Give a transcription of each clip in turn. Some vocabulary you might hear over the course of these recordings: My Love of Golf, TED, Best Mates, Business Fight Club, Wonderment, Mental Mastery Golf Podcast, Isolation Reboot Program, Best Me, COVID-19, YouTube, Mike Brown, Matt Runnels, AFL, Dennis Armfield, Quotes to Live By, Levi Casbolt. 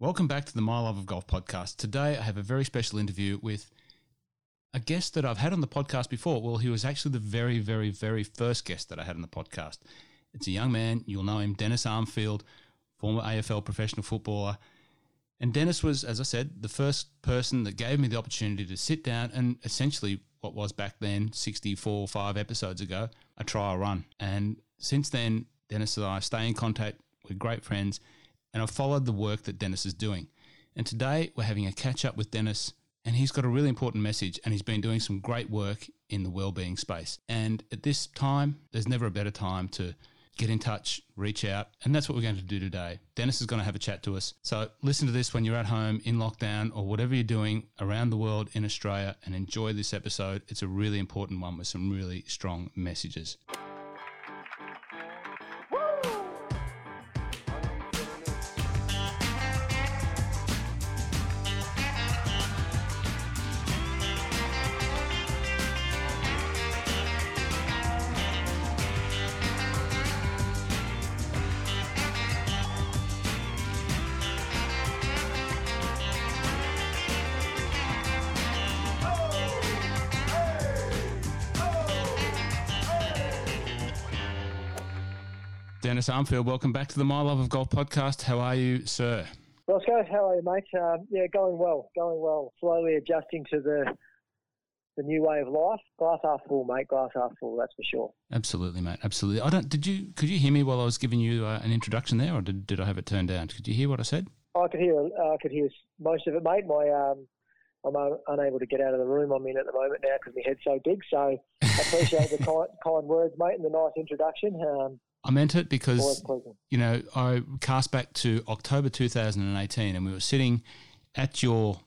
Welcome back to the My Love of Golf podcast. Today I have a very special interview with a guest that I've had on the podcast before. Well, he was actually the very, very, very first guest that I had on the podcast. It's a young man. You'll know him, Dennis Armfield, former AFL professional footballer. And Dennis was, as I said, the first person that gave me the opportunity to sit down and essentially what was back then, 64 or 5 episodes ago, a trial run. And since then, Dennis and I stay in contact. We're great friends. And I've followed the work that Dennis is doing. And today we're having a catch up with Dennis, and he's got a really important message, and he's been doing some great work in the wellbeing space. And at this time, there's never a better time to get in touch, reach out, and that's what we're going to do today. Dennis is going to have a chat to us. So listen to this when you're at home, in lockdown, or whatever you're doing around the world in Australia, and enjoy this episode. It's a really important one with some really strong messages. Dennis Armfield, welcome back to the My Love of Golf podcast. How are you, sir? Roscoe, how are you, mate? Going well. Slowly adjusting to the new way of life. Glass half full, mate. Glass half full, that's for sure. Absolutely, mate. Absolutely. Could you hear me while I was giving you an introduction there, or did I have it turned down? Could you hear what I said? I could hear most of it, mate. I'm unable to get out of the room I'm in at the moment now because my head's so big. So I appreciate the kind words, mate, and the nice introduction. I meant it because, you know, I cast back to October 2018, and we were sitting at your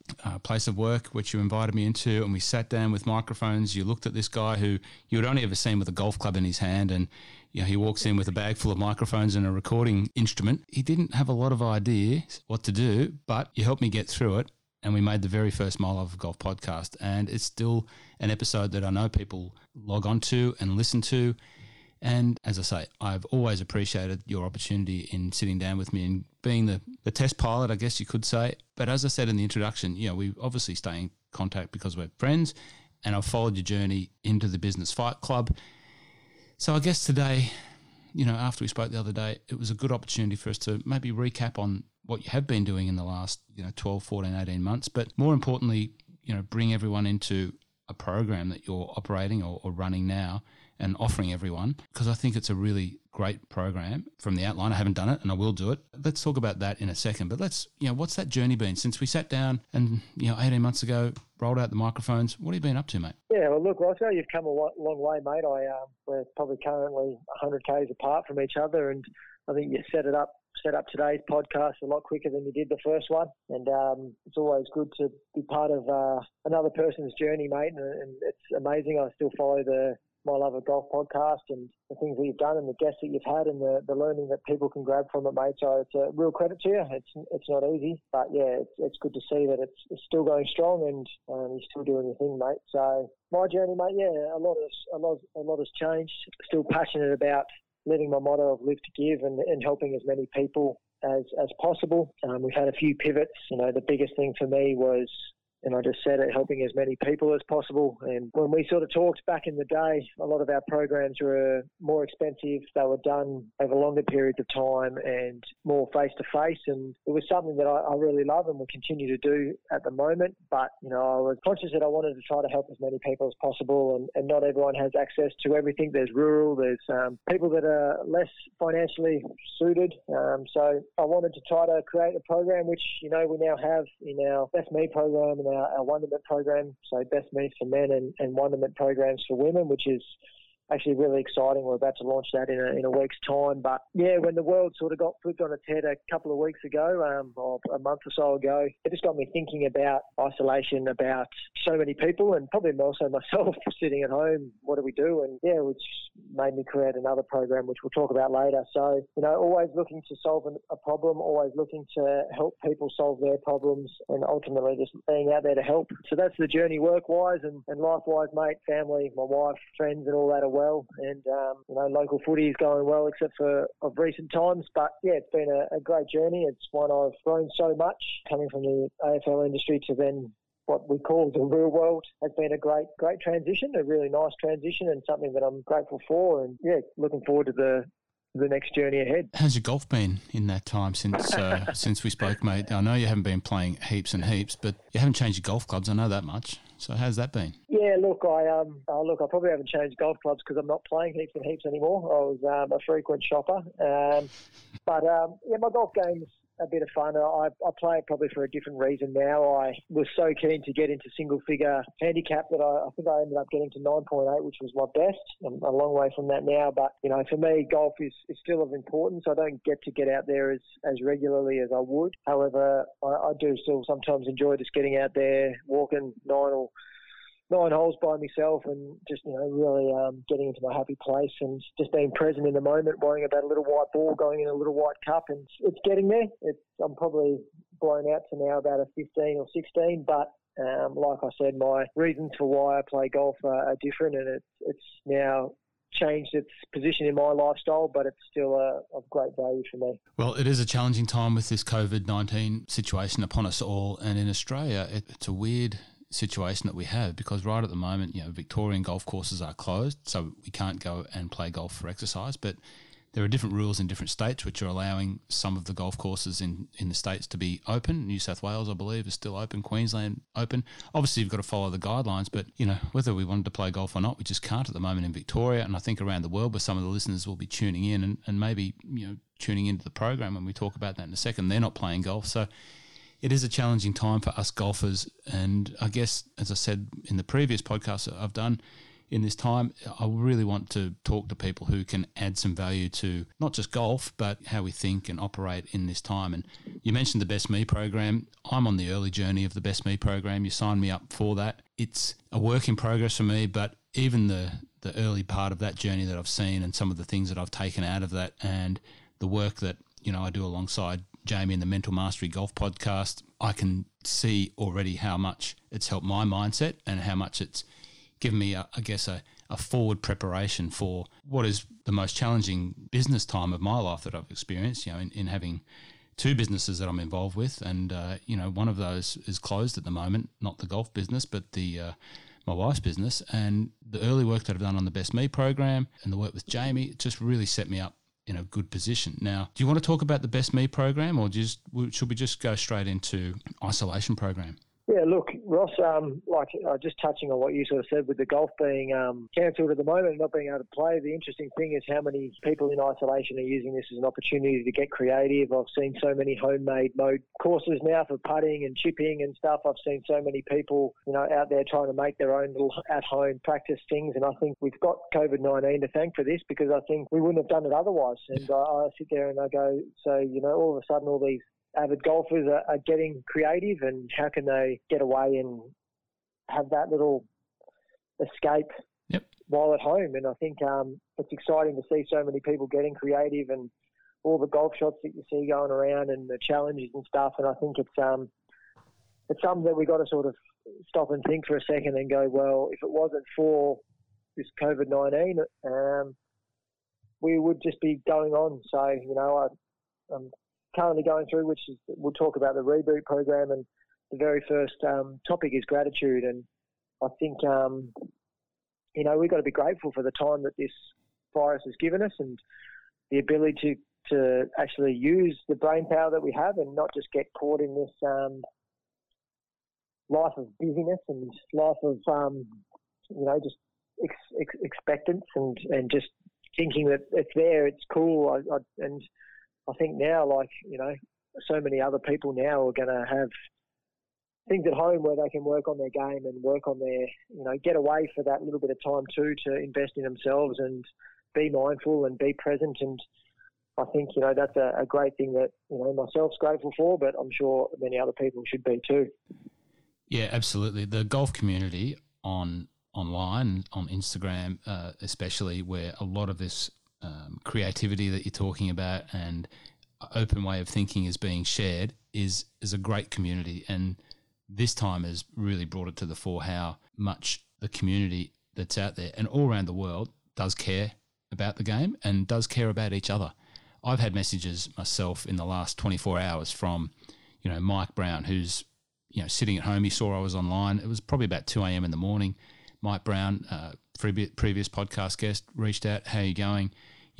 place of work, which you invited me into, and we sat down with microphones. You looked at this guy who you had only ever seen with a golf club in his hand, and, you know, he walks in with a bag full of microphones and a recording instrument. He didn't have a lot of ideas what to do, but you helped me get through it, and we made the very first My Love of Golf podcast, and it's still an episode that I know people log on to and listen to. And as I say, I've always appreciated your opportunity in sitting down with me and being the test pilot, I guess you could say. But as I said in the introduction, you know, we obviously stay in contact because we're friends, and I've followed your journey into the Business Fight Club. So I guess today, you know, after we spoke the other day, it was a good opportunity for us to maybe recap on what you have been doing in the last, you know, 12, 14, 18 months. But more importantly, you know, bring everyone into a program that you're operating or running now, and offering everyone, because I think it's a really great program from the outline. I haven't done it, and I will do it. Let's talk about that in a second. But let's, you know, what's that journey been since we sat down and, you know, 18 months ago, rolled out the microphones? What have you been up to, mate? Yeah, well, look, Roscoe, you've come a long way, mate. We're probably currently 100 Ks apart from each other, and I think you set up today's podcast a lot quicker than you did the first one, and it's always good to be part of another person's journey, mate, and it's amazing. I still follow the My Love of Golf podcast and the things that you've done and the guests that you've had and the learning that people can grab from it, mate. So it's a real credit to you. It's not easy, but yeah, it's good to see that it's still going strong, and you're still doing your thing, mate. So my journey, mate, yeah, a lot has changed. Still passionate about living my motto of live to give and helping as many people as possible. We've had a few pivots. You know, the biggest thing for me was, and I just said it, helping as many people as possible. And when we sort of talked back in the day, a lot of our programs were more expensive. They were done over longer periods of time and more face-to-face. And it was something that I really love and will continue to do at the moment. But, you know, I was conscious that I wanted to try to help as many people as possible. And not everyone has access to everything. There's rural, there's people that are less financially suited. So I wanted to try to create a program, which, you know, we now have in our Best Me program and our Wonderment program, so Best Mates for men and Wonderment programs for women, which is actually really exciting. We're about to launch that in a week's time. But yeah, when the world sort of got flipped on its head a couple of weeks ago, or a month or so ago, it just got me thinking about isolation, about so many people, and probably also myself sitting at home. What do we do? And yeah, which made me create another program, which we'll talk about later. So, you know, always looking to solve a problem, always looking to help people solve their problems, and ultimately just being out there to help. So that's the journey work-wise and life-wise, mate, family, my wife, friends, and all that. well, and local footy is going well, except for of recent times. But yeah, it's been a great journey. It's one I've grown so much, coming from the AFL industry to then what we call the real world. Has been a great transition, a really nice transition, and something that I'm grateful for. And yeah, looking forward to the next journey ahead. How's your golf been in that time since since we spoke, mate? I know you haven't been playing heaps and heaps, but you haven't changed your golf clubs. I know that much. So how's that been? Yeah, look, I probably haven't changed golf clubs because I'm not playing heaps and heaps anymore. I was a frequent shopper, but my golf game's a bit of fun. I play it probably for a different reason now. I was so keen to get into single-figure handicap that I think I ended up getting to 9.8, which was my best. I'm a long way from that now, but you know, for me, golf is still of importance. I don't get out there as regularly as I would. However, I do still sometimes enjoy just getting out there, walking nine holes by myself, and just really getting into my happy place and just being present in the moment, worrying about a little white ball going in a little white cup, and it's getting there. I'm probably blown out to now about a 15 or 16, but like I said, my reasons for why I play golf are different, and it's now changed its position in my lifestyle, but it's still of great value for me. Well, it is a challenging time with this COVID-19 situation upon us all, and in Australia, it's a weird situation that we have, because right at the moment, Victorian golf courses are closed, so we can't go and play golf for exercise, but there are different rules in different states which are allowing some of the golf courses in the states to be open. New South Wales, I believe, is still open. Queensland, open. Obviously, you've got to follow the guidelines, but, whether we wanted to play golf or not, we just can't at the moment in Victoria, and I think around the world where some of the listeners will be tuning in and maybe, tuning into the program when we talk about that in a second. They're not playing golf, so it is a challenging time for us golfers, and I guess, as I said in the previous podcast I've done in this time, I really want to talk to people who can add some value to not just golf, but how we think and operate in this time. And you mentioned the Best Me program. I'm on the early journey of the Best Me program. You signed me up for that. It's a work in progress for me, but even the early part of that journey that I've seen and some of the things that I've taken out of that, and the work that, I do alongside Jamie in the Mental Mastery Golf Podcast, I can see already how much it's helped my mindset and how much it's given me, a forward preparation for what is the most challenging business time of my life that I've experienced, in having two businesses that I'm involved with. And, one of those is closed at the moment, not the golf business, but my wife's business. And the early work that I've done on the Best Me program and the work with Jamie, it just really set me up in a good position. Now, do you want to talk about the Best Me program, or should we just go straight into isolation program? Yeah, look, Ross, just touching on what you sort of said with the golf being cancelled at the moment and not being able to play, the interesting thing is how many people in isolation are using this as an opportunity to get creative. I've seen so many homemade mode courses now for putting and chipping and stuff. I've seen so many people, out there trying to make their own little at-home practice things, and I think we've got COVID-19 to thank for this, because I think we wouldn't have done it otherwise. And I sit there and I go, so, all of a sudden all these avid golfers are getting creative, and how can they get away and have that little escape while at home? And I think it's exciting to see so many people getting creative, and all the golf shots that you see going around and the challenges and stuff. And I think it's something that we've got to sort of stop and think for a second and go, well, if it wasn't for this COVID-19, we would just be going on. So, I'm currently going through, which is, we'll talk about the reboot program, and the very first topic is gratitude. And I think, we've got to be grateful for the time that this virus has given us, and the ability to actually use the brain power that we have, and not just get caught in this life of busyness and life of, just expectance and just thinking that it's there, it's cool. I think now, so many other people now are going to have things at home where they can work on their game and work on their, get away for that little bit of time too, to invest in themselves and be mindful and be present. And I think, that's a great thing that, myself's grateful for, but I'm sure many other people should be too. Yeah, absolutely. The golf community online, on Instagram especially, where a lot of this creativity that you're talking about and open way of thinking is being shared is a great community, and this time has really brought it to the fore how much the community that's out there and all around the world does care about the game and does care about each other. I've had messages myself in the last 24 hours from, Mike Brown, who's, sitting at home. He saw I was online. It was probably about 2 a.m. in the morning. Mike Brown, previous podcast guest, reached out, how are you going?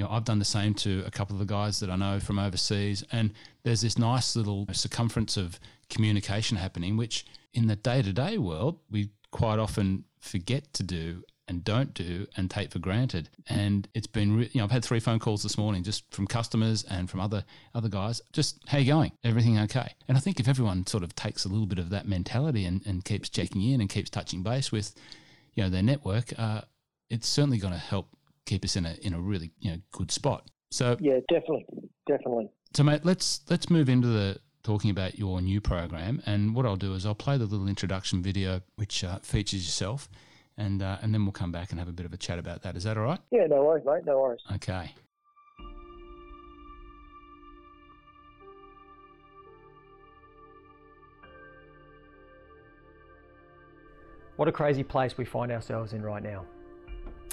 I've done the same to a couple of the guys that I know from overseas. And there's this nice little circumference of communication happening, which in the day-to-day world, we quite often forget to do and don't do and take for granted. And it's been, I've had 3 phone calls this morning just from customers and from other guys, just how you going? Everything okay? And I think if everyone sort of takes a little bit of that mentality and keeps checking in and keeps touching base with, their network, it's certainly going to help keep us in a really, good spot. So yeah, definitely. So mate, let's move into talking about your new program. And what I'll do is I'll play the little introduction video, which features yourself. And then we'll come back and have a bit of a chat about that. Is that all right? Yeah, no worries, mate. No worries. Okay. What a crazy place we find ourselves in right now.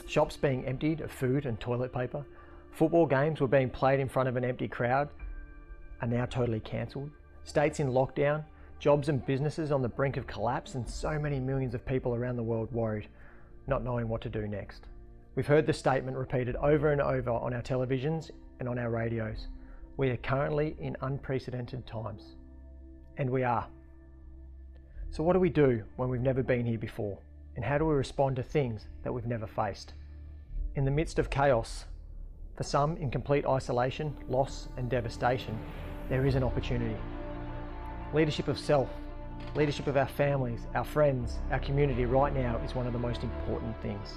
Shops being emptied of food and toilet paper. Football games were being played in front of an empty crowd are now totally cancelled. States in lockdown. Jobs and businesses on the brink of collapse, and so many millions of people around the world worried, not knowing what to do next. We've heard the statement repeated over and over on our televisions and on our radios. We are currently in unprecedented times. And we are. So what do we do when we've never been here before? And how do we respond to things that we've never faced? In the midst of chaos, for some in complete isolation, loss and devastation, there is an opportunity. Leadership of self, leadership of our families, our friends, our community right now is one of the most important things.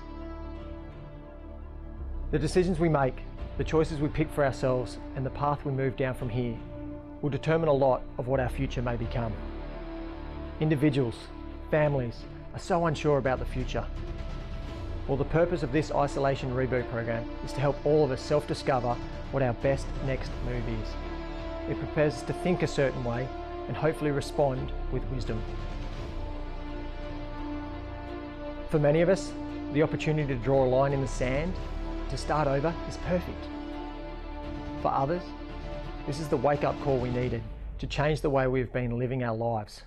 The decisions we make, the choices we pick for ourselves, and the path we move down from here will determine a lot of what our future may become. Individuals, families are so unsure about the future. Well, the purpose of this Isolation Reboot program is to help all of us self-discover what our best next move is. It prepares us to think a certain way and hopefully respond with wisdom. For many of us, the opportunity to draw a line in the sand, to start over, is perfect. For others, this is the wake-up call we needed to change the way we've been living our lives.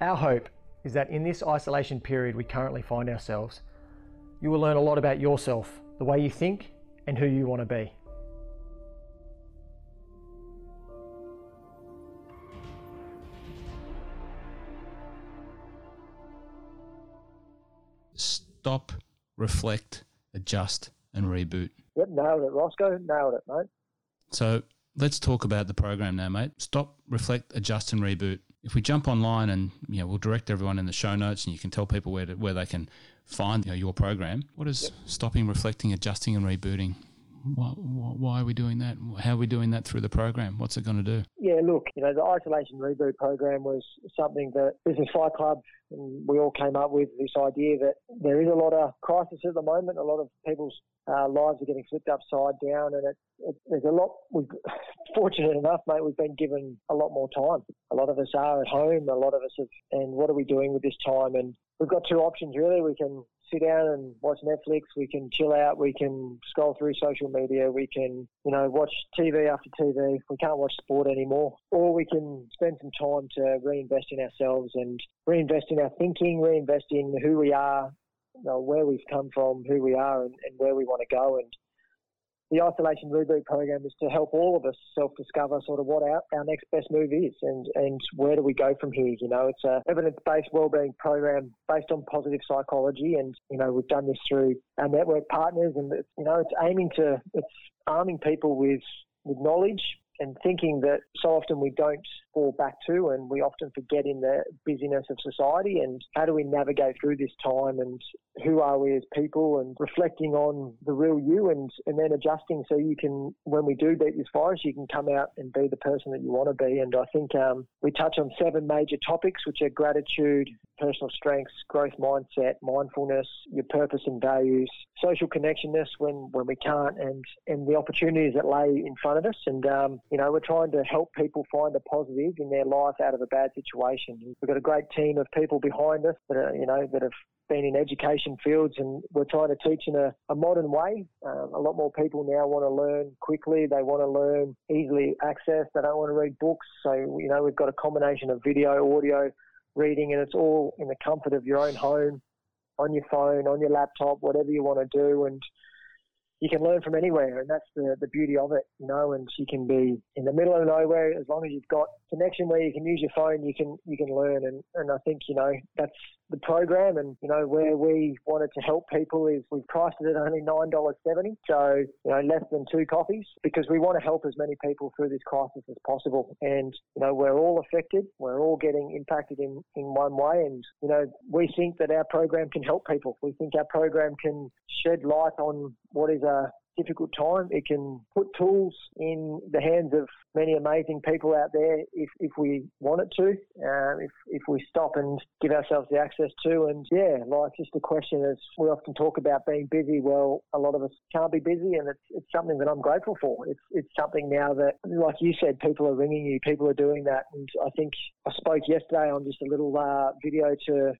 Our hope is that in this isolation period we currently find ourselves, you will learn a lot about yourself, the way you think, and who you want to be. Stop, reflect, adjust, and reboot. Yep, nailed it, Roscoe. Nailed it, mate. So let's talk about the program now, mate. Stop, reflect, adjust, and reboot. If we jump online and, we'll direct everyone in the show notes and you can tell people where they can find your program. What is stopping, reflecting, adjusting, and rebooting? Why are we doing that? How are we doing that through the program? What's it going to do? Yeah, look, the Isolation Reboot program was something that Business Fight Club and we all came up with, this idea that there is a lot of crisis at the moment. A lot of people's lives are getting flipped upside down, and there's a lot. We've, fortunate enough, mate, we've been given a lot more time. A lot of us are at home. A lot of us have. And what are we doing with this time? And we've got 2 options really. We can sit down and watch Netflix, we can chill out, we can scroll through social media, we can, watch TV after TV, we can't watch sport anymore, or we can spend some time to reinvest in ourselves and reinvest in our thinking, reinvest in who we are, where we've come from, who we are and where we want to go. And the Isolation Reboot program is to help all of us self-discover sort of what our next best move is and where do we go from here. It's a evidence-based wellbeing program based on positive psychology, and, we've done this through our network partners, and, it's arming people with knowledge and thinking that so often we don't fall back to, and we often forget in the busyness of society. And how do we navigate through this time, and who are we as people, and reflecting on the real you and then adjusting so you can, when we do beat this virus, you can come out and be the person that you want to be. And I think we touch on 7 major topics, which are gratitude, personal strengths, growth mindset, mindfulness, your purpose and values, social connectionness when we can't, and the opportunities that lay in front of us. And, you know, we're trying to help people find a positive in their life out of a bad situation. We've got a great team of people behind us that are, you know, that have been in education fields, and we're trying to teach in a modern way. A lot more people now want to learn quickly. They want to learn easily accessed. They don't want to read books. So, you know, we've got a combination of video, audio, reading, and it's all in the comfort of your own home, on your phone, on your laptop, whatever you want to do. And you can learn from anywhere, and that's the beauty of it, you know. And you can be in the middle of nowhere as long as you've got connection where you can use your phone. You can learn, and I think, you know, that's the program. And you know where we wanted to help people is we've priced it at only $9.70, so you know, less than two coffees, because we want to help as many people through this crisis as possible. And you know, we're all affected, we're all getting impacted in one way, and you know, we think that our program can help people. We think our program can shed light on what is a difficult time. It can put tools in the hands of many amazing people out there if we want it to, if we stop and give ourselves the access to. And yeah, like, just the question is, we often talk about being busy. Well, a lot of us can't be busy, and it's something that I'm grateful for. It's something now that, like you said, people are ringing you, people are doing that. And I think I spoke yesterday on just a little video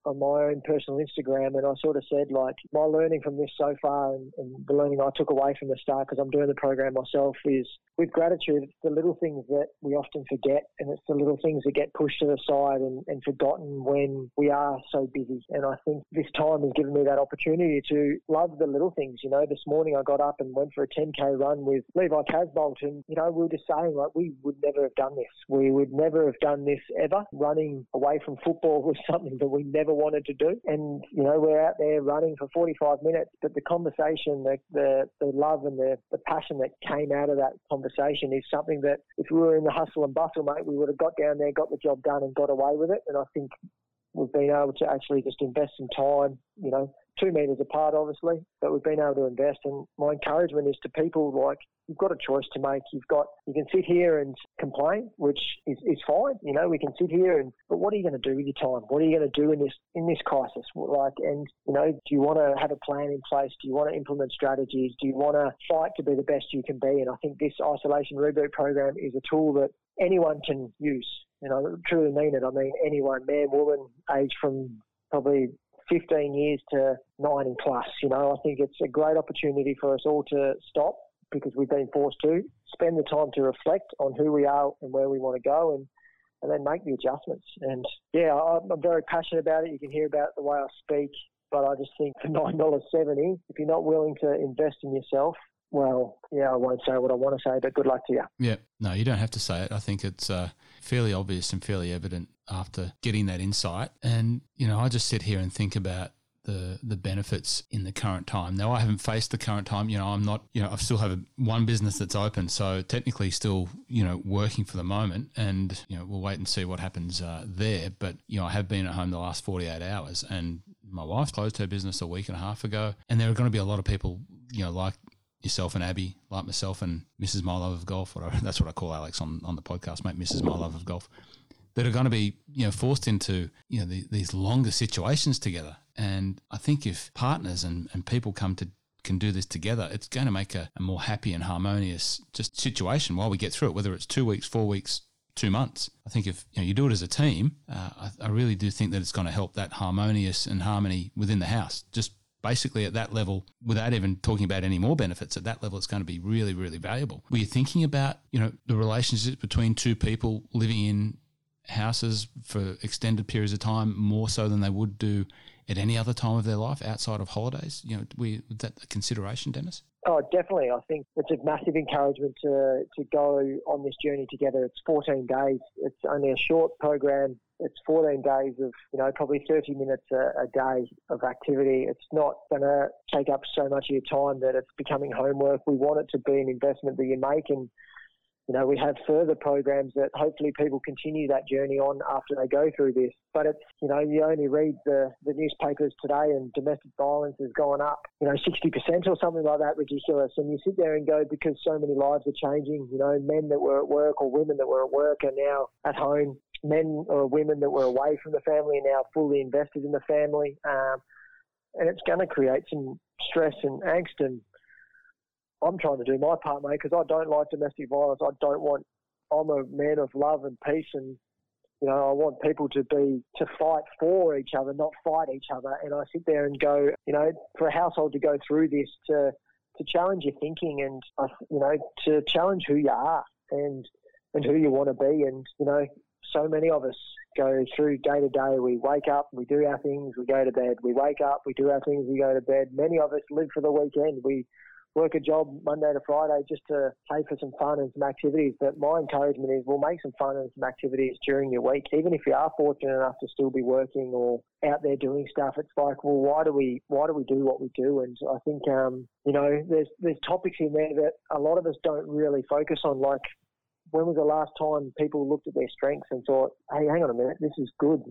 on my own personal Instagram, and I sort of said, like, my learning from this so far, and the learning I took away from the start, because I'm doing the program myself, is with gratitude, it's the little things that we often forget, and it's the little things that get pushed to the side and forgotten when we are so busy. And I think this time has given me that opportunity to love the little things. You know, this morning I got up and went for a 10K run with Levi Casbolt, and, you know, we were just saying, like, we would never have done this. We would never have done this ever. Running away from football was something that we never wanted to do. And, you know, we're out there running for 45 minutes, but the conversation, the love and the passion that came out of that conversation is something that, if we were in the hustle and bustle, mate, we would have got down there, got the job done, and got away with it. And I think we've been able to actually just invest some time, you know, 2 meters apart, obviously, but we've been able to invest. And my encouragement is to people, like, you've got a choice to make. You can sit here and complain, which is fine. You know, we can sit here but what are you going to do with your time? What are you going to do in this crisis? Like, and you know, do you want to have a plan in place? Do you want to implement strategies? Do you want to fight to be the best you can be? And I think this Isolation Reboot program is a tool that anyone can use. And I truly mean it. I mean, anyone, man, woman, age from probably 15 years to 90 plus. You know, I think it's a great opportunity for us all to stop, because we've been forced to spend the time to reflect on who we are and where we want to go, and then make the adjustments. And yeah, I'm very passionate about it. You can hear about it the way I speak, but I just think for $9.70, if you're not willing to invest in yourself, well, yeah, I won't say what I want to say, but good luck to you. Yeah, no, you don't have to say it. I think it's fairly obvious and fairly evident after getting that insight. And, you know, I just sit here and think about the benefits in the current time. Now, I haven't faced the current time. You know, I'm not, you know, I still have one business that's open, so technically still, you know, working for the moment, and, you know, we'll wait and see what happens there. But, you know, I have been at home the last 48 hours, and my wife closed her business a week and a half ago. And there are going to be a lot of people, you know, like yourself and Abby, like myself and Mrs. My Love of Golf, whatever, that's what I call Alex on the podcast, mate, Mrs. My Love of Golf, that are going to be, you know, forced into, you know, these longer situations together. And I think if partners and people can do this together, it's going to make a more happy and harmonious just situation while we get through it, whether it's 2 weeks, 4 weeks, 2 months. I think if you know, you do it as a team, I really do think that it's going to help that harmonious and harmony within the house. Just basically at that level, without even talking about any more benefits, at that level, it's going to be really, really valuable. Were you thinking about, you know, the relationship between two people living in houses for extended periods of time, more so than they would do at any other time of their life outside of holidays? You know, was that a consideration, Dennis? Oh, definitely. I think it's a massive encouragement to go on this journey together. It's 14 days. It's only a short program. It's 14 days of, you know, probably 30 minutes a day of activity. It's not going to take up so much of your time that it's becoming homework. We want it to be an investment that you make, and you know, we have further programs that hopefully people continue that journey on after they go through this. But it's, you know, you only read the newspapers today, and domestic violence has gone up, you know, 60% or something like that, ridiculous. And you sit there and go, because so many lives are changing, you know, men that were at work or women that were at work are now at home men or women that were away from the family are now fully invested in the family, and it's going to create some stress and angst. And I'm trying to do my part, mate, because I don't like domestic violence. I'm a man of love and peace, and you know, I want people to fight for each other, not fight each other. And I sit there and go, you know, for a household to go through this, to challenge your thinking, and you know, to challenge who you are and who you want to be. And you know, so many of us go through day to day. We wake up, we do our things, we go to bed. We wake up, we do our things, we go to bed. Many of us live for the weekend. We work a job Monday to Friday just to pay for some fun and some activities. But my encouragement is, we'll make some fun and some activities during your week. Even if you are fortunate enough to still be working or out there doing stuff, it's like, well, why do we do what we do? And I think, you know, there's topics in there that a lot of us don't really focus on. Like, when was the last time people looked at their strengths and thought, hey, hang on a minute, this is good.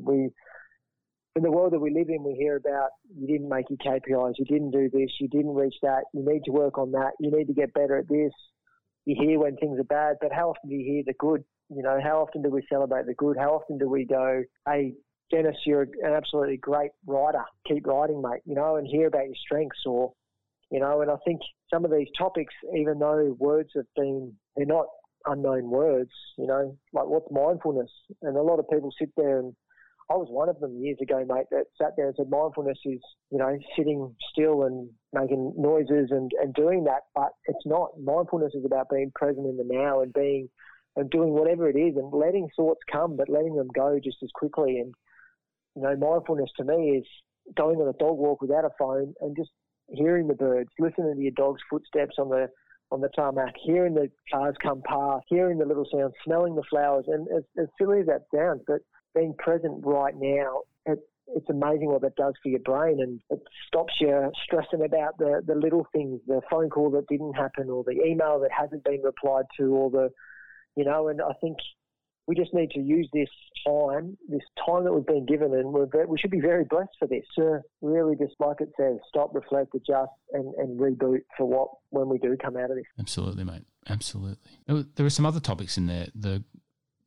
In the world that we live in, we hear about you didn't make your KPIs, you didn't do this, you didn't reach that, you need to work on that, you need to get better at this. You hear when things are bad, but how often do you hear the good? You know, how often do we celebrate the good? How often do we go, hey, Dennis, you're an absolutely great writer. Keep writing, mate, you know, and hear about your strengths or, you know, and I think some of these topics, even though words have been, they're not unknown words, you know, like what's mindfulness? And a lot of people sit there and, I was one of them years ago, mate, that sat there and said mindfulness is, you know, sitting still and making noises and doing that, but it's not. Mindfulness is about being present in the now and being and doing whatever it is and letting thoughts come, but letting them go just as quickly. And, you know, mindfulness to me is going on a dog walk without a phone and just hearing the birds, listening to your dog's footsteps on the tarmac, hearing the cars come past, hearing the little sounds, smelling the flowers. And as silly as that sounds, but being present right now, it's amazing what that does for your brain, and it stops you stressing about the little things, the phone call that didn't happen or the email that hasn't been replied to or the, you know, and I think we just need to use this time that we've been given, and we should be very blessed for this to really just, like it says, stop, reflect, adjust and reboot for when we do come out of this. Absolutely, mate. Absolutely. There were some other topics in there, you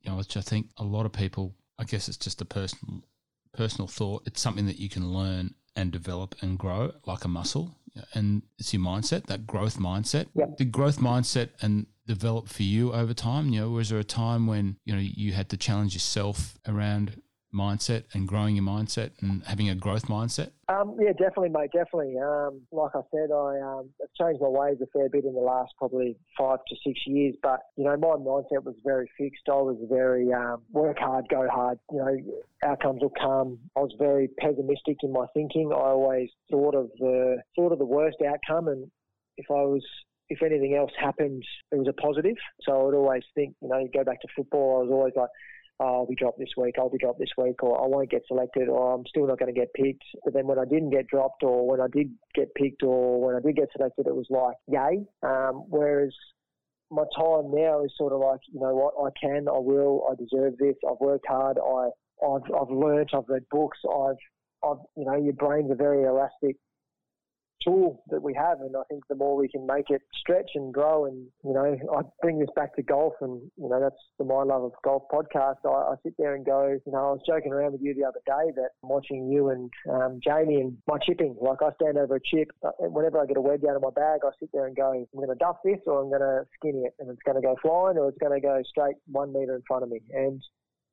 know, which I think a lot of people, I guess it's just a personal thought. It's something that you can learn and develop and grow like a muscle, and it's your mindset, that growth mindset. Yep. Did growth mindset and develop for you over time? You know, was there a time when, you know, you had to challenge yourself around mindset and growing your mindset and having a growth mindset? Yeah, definitely, mate, definitely. Like I said, I've changed my ways a fair bit in the last probably 5 to 6 years, but, you know, my mindset was very fixed. I was very work hard, go hard, you know, outcomes will come. I was very pessimistic in my thinking. I always thought of the worst outcome, and if anything else happened, it was a positive. So I would always think, you know, you go back to football, I was always like, oh, I'll be dropped this week, or I won't get selected, or I'm still not going to get picked. But then when I didn't get dropped, or when I did get picked, or when I did get selected, it was like, yay. Whereas my time now is sort of like, you know what, I will, I deserve this, I've worked hard, I've learnt, I've read books, you know, your brain's a very elastic tool that we have, and I think the more we can make it stretch and grow, and you know, I bring this back to golf, and you know, that's the My Love of Golf podcast. I sit there and go, you know, I was joking around with you the other day that I'm watching you and Jamie and my chipping, like I stand over a chip, whenever I get a wedge out of my bag, I sit there and go, I'm going to duff this or I'm going to skinny it, and it's going to go flying or it's going to go straight 1 metre in front of me, and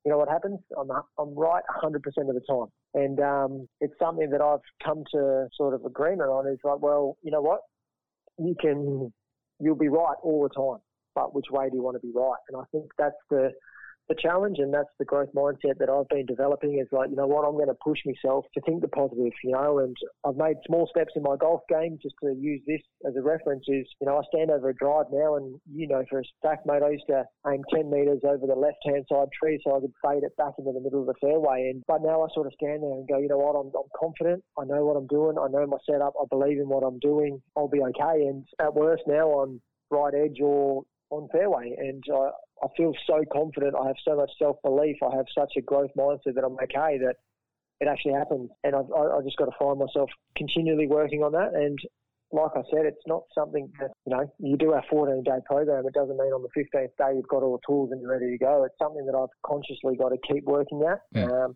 you know what happens? I'm right 100% of the time. And it's something that I've come to sort of agreement on. It's like, well, you know what? You'll be right all the time, but which way do you want to be right? And I think that's the challenge, and that's the growth mindset that I've been developing, is like, you know what? I'm going to push myself to think the positive, you know, and I've made small steps in my golf game, just to use this as a reference, is, you know, I stand over a drive now, and, you know, for a fact, mate, I used to aim 10 metres over the left-hand side tree so I could fade it back into the middle of the fairway, and but now I sort of stand there and go, you know what? I'm confident. I know what I'm doing. I know my setup. I believe in what I'm doing. I'll be okay, and at worst now I'm right edge or on fairway, and I feel so confident. I have so much self-belief. I have such a growth mindset that I'm okay, that it actually happens. And I've just got to find myself continually working on that. And like I said, it's not something that, you know, you do our 14-day program. It doesn't mean on the 15th day you've got all the tools and you're ready to go. It's something that I've consciously got to keep working at. Yeah.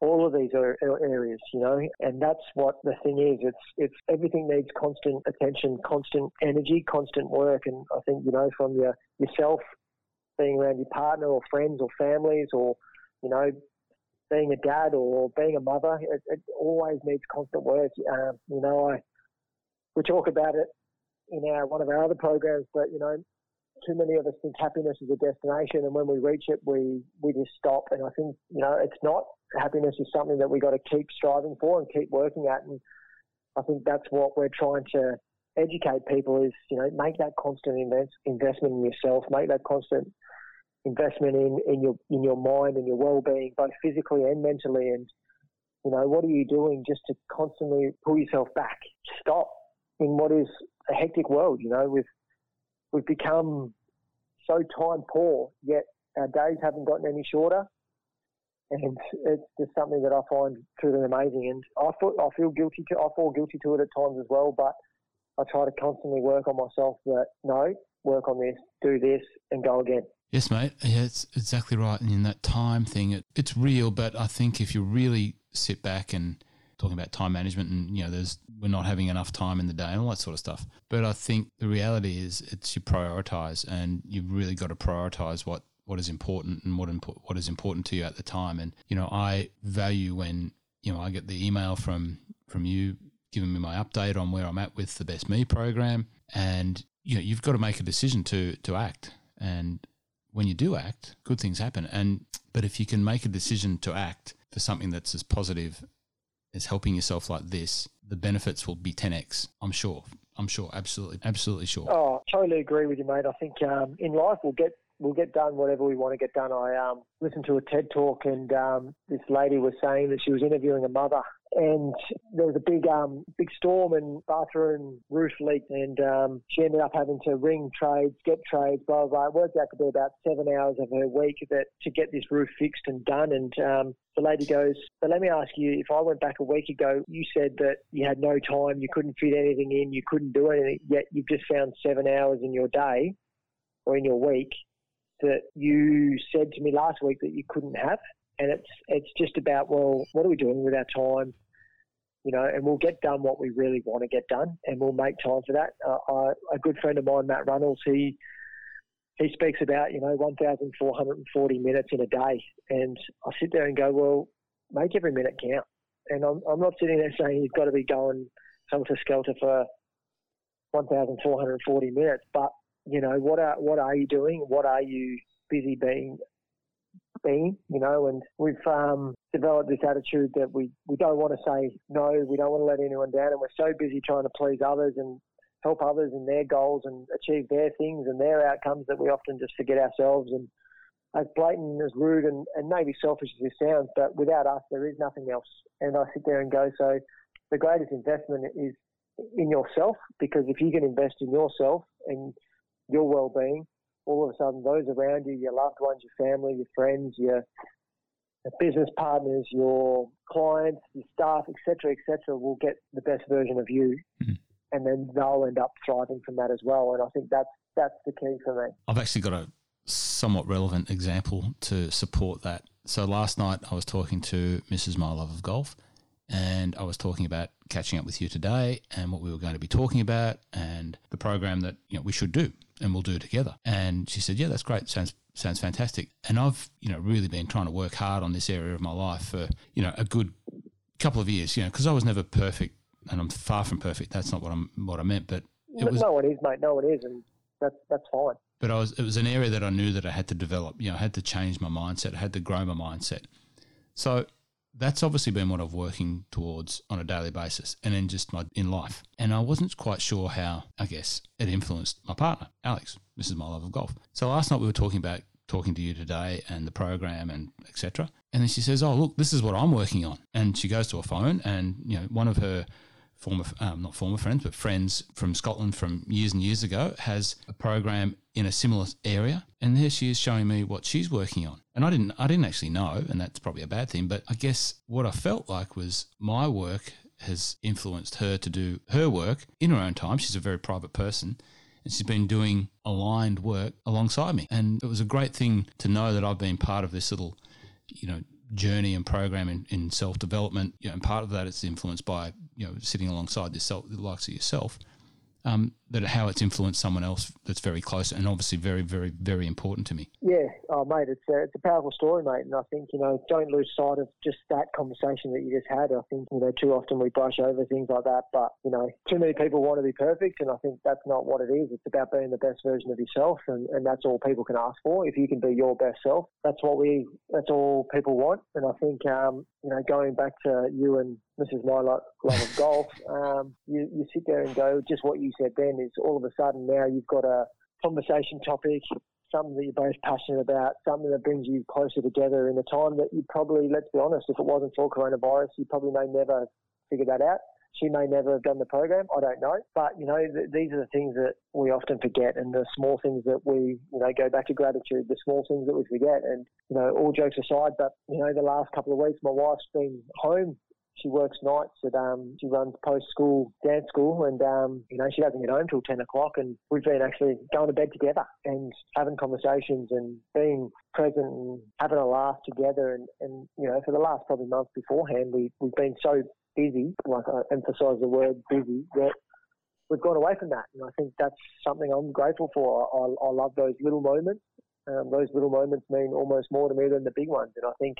All of these are areas, you know, and that's what the thing is. It's everything needs constant attention, constant energy, constant work. And I think, you know, from yourself, being around your partner or friends or families, or, you know, being a dad or being a mother, it always needs constant work. You know, we talk about it in one of our other programs, but, you know, too many of us think happiness is a destination, and when we reach it, we just stop. And I think, you know, it's not. Happiness is something that we got to keep striving for and keep working at. And I think that's what we're trying to educate people is, you know, make that constant investment in yourself, make that constant investment in your mind and your well-being, both physically and mentally. And, you know, what are you doing just to constantly pull yourself back, stop in what is a hectic world? You know, we've become so time poor, yet our days haven't gotten any shorter. And it's just something that I find truly amazing. And I fall guilty to it at times as well, but I try to constantly work on myself that, no, work on this, do this, and go again. Yes, mate. Yeah, it's exactly right. And in that time thing, it's real, but I think if you really sit back and talking about time management and, you know, we're not having enough time in the day and all that sort of stuff. But I think the reality is you prioritise, and you've really got to prioritise what is important and what is important to you at the time. And, you know, I value when, you know, I get the email from you giving me my update on where I'm at with the Best Me program. And, you know, you've got to make a decision to act. And when you do act, good things happen. But if you can make a decision to act for something that's as positive as helping yourself like this, the benefits will be 10x, I'm sure. Absolutely sure. Oh, totally agree with you, mate. I think in life we'll get done whatever we want to get done. I listened to a TED Talk, and this lady was saying that she was interviewing a mother, and there was a big storm and bathroom roof leaked, and she ended up having to ring trades, get trades, blah, blah, blah. It worked out to be about 7 hours of her week to get this roof fixed and done. And the lady goes, but let me ask you, if I went back a week ago, you said that you had no time, you couldn't fit anything in, you couldn't do anything, yet you've just found 7 hours in your day or in your week that you said to me last week that you couldn't have. And it's just about, well, what are we doing with our time? You know, and we'll get done what we really want to get done, and we'll make time for that. A good friend of mine, Matt Runnels, he speaks about, you know, 1,440 minutes in a day. And I sit there and go, well, make every minute count. And I'm not sitting there saying you've got to be going helter-skelter for 1,440 minutes, but you know, what are you doing? What are you busy being? You know, and we've developed this attitude that we don't want to say no, we don't want to let anyone down, and we're so busy trying to please others and help others in their goals and achieve their things and their outcomes that we often just forget ourselves. And as blatant, as rude, and maybe selfish as this sounds, but without us, there is nothing else. And I sit there and go, so the greatest investment is in yourself, because if you can invest in yourself and your well-being, all of a sudden those around you, your loved ones, your family, your friends, your business partners, your clients, your staff, et cetera, will get the best version of you. Mm-hmm. And then they'll end up thriving from that as well. And I think that's the key for me. I've actually got a somewhat relevant example to support that. So last night I was talking to Mrs. My Love of Golf, and I was talking about catching up with you today and what we were going to be talking about and the program that, you know, we should do and we'll do together. And she said, yeah, that's great. Sounds fantastic. And I've, you know, really been trying to work hard on this area of my life for, you know, a good couple of years, you know, because I was never perfect, and I'm far from perfect. That's not what I meant, but it was. No one is, mate. No one is. And that's fine. But it was an area that I knew that I had to develop, you know, I had to change my mindset. I had to grow my mindset. So that's obviously been what I'm working towards on a daily basis, and then just in life. And I wasn't quite sure how, I guess, it influenced my partner, Alex. This is My Love of Golf. So last night we were talking about talking to you today and the program and et cetera. And then she says, oh, look, this is what I'm working on. And she goes to her phone, and, you know, one of her friends from Scotland from years and years ago has a program in a similar area, and there she is showing me what she's working on. And I didn't actually know, and that's probably a bad thing, but I guess what I felt like was my work has influenced her to do her work in her own time. She's a very private person, and she's been doing aligned work alongside me. And it was a great thing to know that I've been part of this little, journey and program in self-development. And part of that it's influenced by, sitting alongside the likes of yourself, that how it's influenced someone else that's very close and obviously very, very, very important to me. Yeah. Oh, mate, it's a powerful story, mate. And I think, don't lose sight of just that conversation that you just had. I think, too often we brush over things like that, but, too many people want to be perfect, and I think that's not what it is. It's about being the best version of yourself, and that's all people can ask for. If you can be your best self, that's all people want. And I think, going back to you and Mrs. My Love of Golf, you sit there and go, just what you said then is all of a sudden now you've got a conversation topic, something that you're both passionate about, something that brings you closer together in a time that you probably, let's be honest, if it wasn't for coronavirus, you probably may never figure that out. She may never have done the program. I don't know. But, these are the things that we often forget, and the small things that we, go back to gratitude, the small things that we forget. And, all jokes aside, but, the last couple of weeks, my wife's been home. She works nights at, she runs post-school dance school, and, she doesn't get home till 10 o'clock, and we've been actually going to bed together and having conversations and being present and having a laugh together. And for the last probably month beforehand, we've been so busy, like I emphasise the word busy, that we've gone away from that. And I think that's something I'm grateful for. I love those little moments. Those little moments mean almost more to me than the big ones. And I think,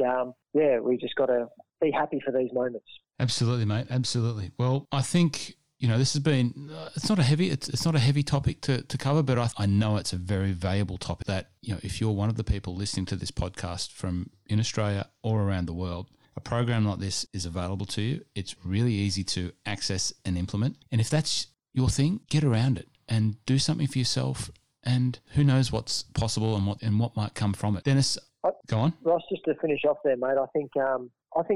we just got to be happy for these moments. Absolutely, mate. Absolutely. Well, I think, this has been, it's not a heavy topic to cover, but I know it's a very valuable topic that, if you're one of the people listening to this podcast from in Australia or around the world, a program like this is available to you. It's really easy to access and implement. And if that's your thing, get around it and do something for yourself. And who knows what's possible and what might come from it. Dennis, go on. Ross, just to finish off there, mate. I think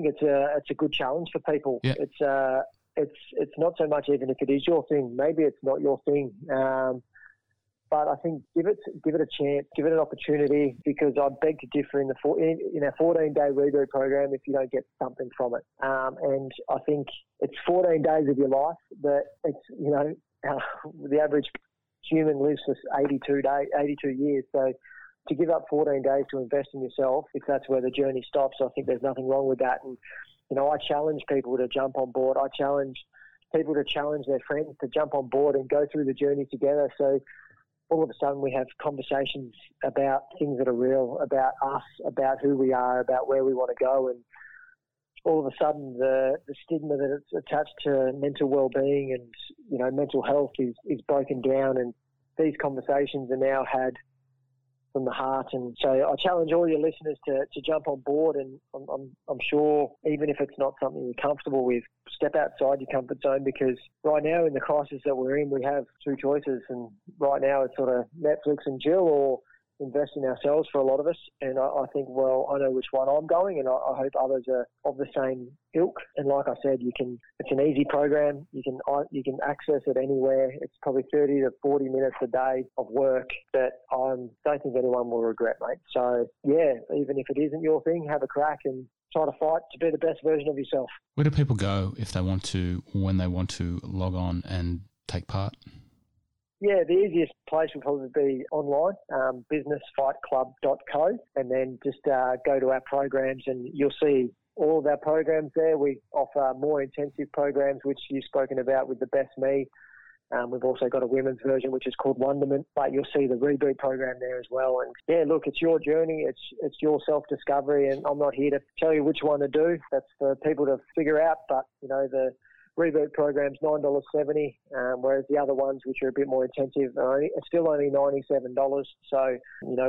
it's a good challenge for people. Yeah. It's not so much even if it is your thing. Maybe it's not your thing. But I think give it a chance, give it an opportunity, because I'd beg to differ in our 14-day reboot program if you don't get something from it. And I think it's 14 days of your life that it's the average human lives for 82 years. So to give up 14 days to invest in yourself, if that's where the journey stops, I think there's nothing wrong with that. And, I challenge people to jump on board. I challenge people to challenge their friends to jump on board and go through the journey together. So all of a sudden we have conversations about things that are real, about us, about who we are, about where we want to go. And all of a sudden the stigma that it's attached to mental well-being and, mental health is broken down, and these conversations are now had from the heart. And so I challenge all your listeners to jump on board, and I'm sure even if it's not something you're comfortable with, step outside your comfort zone, because right now in the crisis that we're in, we have two choices, and right now it's sort of Netflix and chill or invest in ourselves for a lot of us. And I think, well, I know which one I'm going, and I hope others are of the same ilk. And like I said, it's an easy program. You can access it anywhere. It's probably 30 to 40 minutes a day of work that I don't think anyone will regret, mate. So yeah, even if it isn't your thing, have a crack and try to fight to be the best version of yourself. Where do people go if they want to, when they want to log on and take part? Yeah, the easiest place would probably be online, businessfightclub.co, and then just go to our programs and you'll see all of our programs there. We offer more intensive programs, which you've spoken about with the Best Me. We've also got a women's version, which is called Wonderment, but you'll see the Reboot program there as well. And yeah, look, it's your journey. It's your self-discovery, and I'm not here to tell you which one to do. That's for people to figure out, but, the Reboot program's $9.70, whereas the other ones, which are a bit more intensive, are still only $97. So,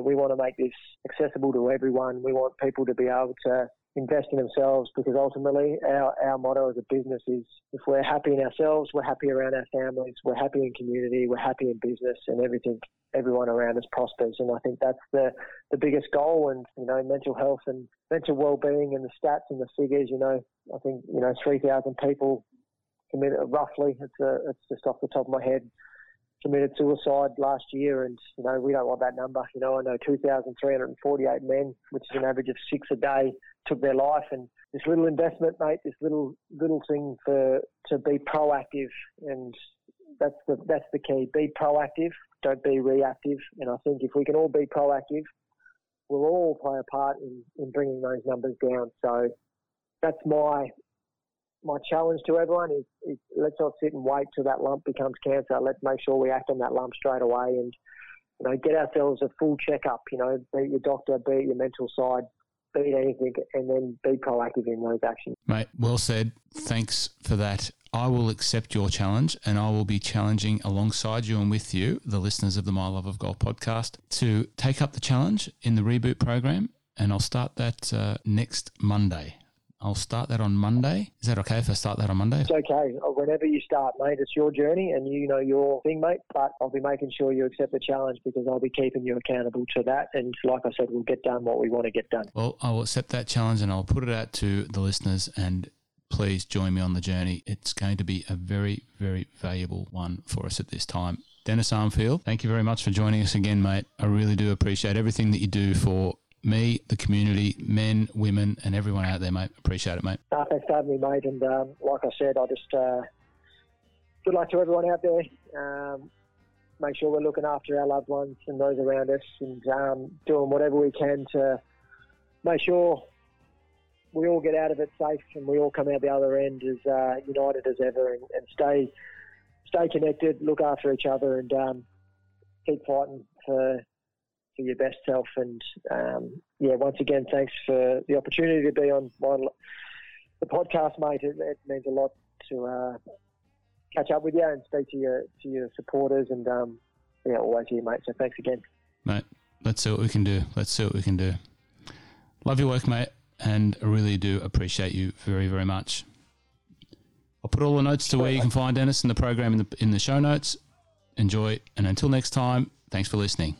we want to make this accessible to everyone. We want people to be able to invest in themselves, because ultimately our motto as a business is if we're happy in ourselves, we're happy around our families, we're happy in community, we're happy in business, and everyone around us prospers. And I think that's the biggest goal. And, mental health and mental well-being and the stats and the figures, I think, 3,000 people roughly, it's just off the top of my head, committed suicide last year, and you know, we don't want that number. You know, I know 2,348 men, which is an average of 6 a day, took their life. And this little investment, mate, this little thing to be proactive, and that's the key. Be proactive, don't be reactive. And I think if we can all be proactive, we'll all play a part in bringing those numbers down. So that's my challenge to everyone is let's not sit and wait till that lump becomes cancer. Let's make sure we act on that lump straight away, and you know, get ourselves a full checkup. You know, be it your doctor, be it your mental side, be it anything, and then be proactive in those actions. Mate, well said. Thanks for that. I will accept your challenge, and I will be challenging alongside you and with you, the listeners of the My Love of Golf podcast, to take up the challenge in the reboot program, and I'll start that next Monday. I'll start that on Monday. Is that okay if I start that on Monday? It's okay. Whenever you start, mate, it's your journey and you know your thing, mate. But I'll be making sure you accept the challenge because I'll be keeping you accountable to that. And like I said, we'll get done what we want to get done. Well, I will accept that challenge and I'll put it out to the listeners, and please join me on the journey. It's going to be a very, very valuable one for us at this time. Dennis Armfield, thank you very much for joining us again, mate. I really do appreciate everything that you do for me, the community, men, women, and everyone out there, mate. Appreciate it, mate. Thanks for having me, mate. And like I said, I just good luck to everyone out there. Make sure we're looking after our loved ones and those around us, and doing whatever we can to make sure we all get out of it safe and we all come out the other end as united as ever, and stay connected, look after each other, and keep fighting for your best self. And once again, thanks for the opportunity to be on the podcast, mate. It means a lot to catch up with you and speak to your supporters, and always here, mate. So thanks again, mate. Let's see what we can do. Love your work, mate, and I really do appreciate you very, very much. I'll put all the notes to where you can find Dennis in the program in the show notes. Enjoy, and until next time, thanks for listening.